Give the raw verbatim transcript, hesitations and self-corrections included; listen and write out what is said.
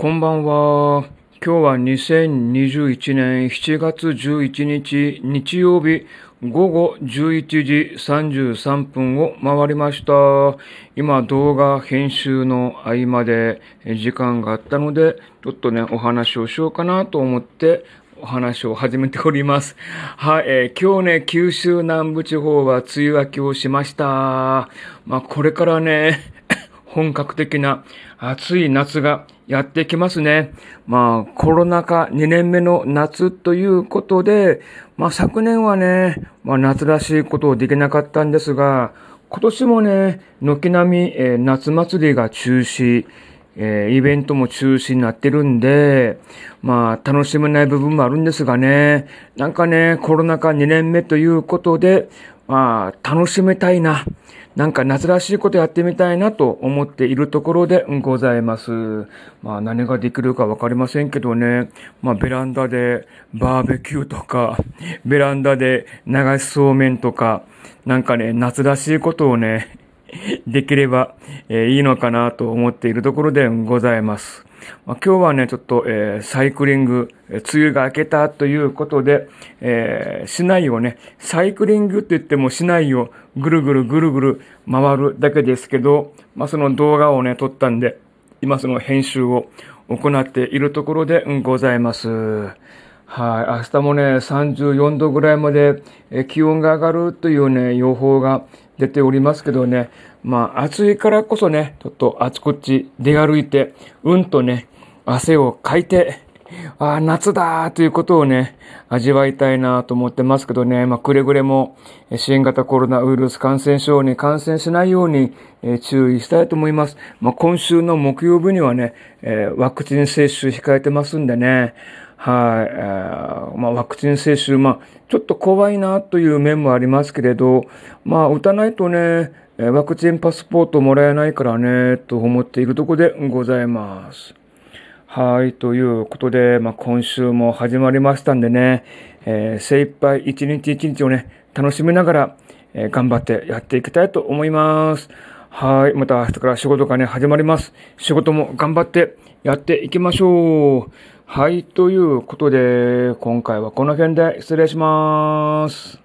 こんばんは。今日はにせんにじゅういちねんしちがつじゅういちにち日曜日ごごじゅういちじさんじゅうさんぷんを回りました。今動画編集の合間で時間があったのでちょっとねお話をしようかなと思ってお話を始めております。はい、えー、今日ね、九州南部地方は梅雨明けをしました。まあ、これからね、本格的な暑い夏がやってきますね。まあ、コロナ禍にねんめの夏ということで、まあ、昨年はね、まあ、夏らしいことをできなかったんですが、今年もね、軒並み、えー、夏祭りが中止。えー、イベントも中止になってるんで、まあ、楽しめない部分もあるんですがね、なんかね、コロナ禍にねんめということで、まあ、楽しめたいな、なんか夏らしいことやってみたいなと思っているところでございます。まあ、何ができるかわかりませんけどね、まあ、ベランダでバーベキューとか、ベランダで流しそうめんとか、なんかね、夏らしいことをね、できれば、えー、いいのかなと思っているところでございます。まあ、今日はね、ちょっと、えー、サイクリング、梅雨が明けたということで、えー、市内をね、サイクリングって言っても市内をぐるぐるぐるぐる回るだけですけど、まあ、その動画をね、撮ったんで、今その編集を行っているところでございます。はい、明日もね、さんじゅうよんどぐらいまで、えー、気温が上がるというね、予報が出ておりますけどね、まあ暑いからこそね、ちょっとあちこち出歩いて、うんとね、汗をかいて、ああ、夏だーということをね、味わいたいなと思ってますけどね、まあくれぐれも新型コロナウイルス感染症に感染しないように注意したいと思います。まあ今週の木曜日にはね、ワクチン接種控えてますんでね、はい、えー、まあ、ワクチン接種、まあ、ちょっと怖いなという面もありますけれど、まあ、打たないとね、ワクチンパスポートもらえないからね、と思っているところでございます。はい、ということで、まあ、今週も始まりましたんでね、えー、精一杯一日一日をね、楽しみながら、えー、頑張ってやっていきたいと思います。はい、また明日から仕事がね、始まります。仕事も頑張ってやっていきましょう。はい、ということで、今回はこの辺で失礼します。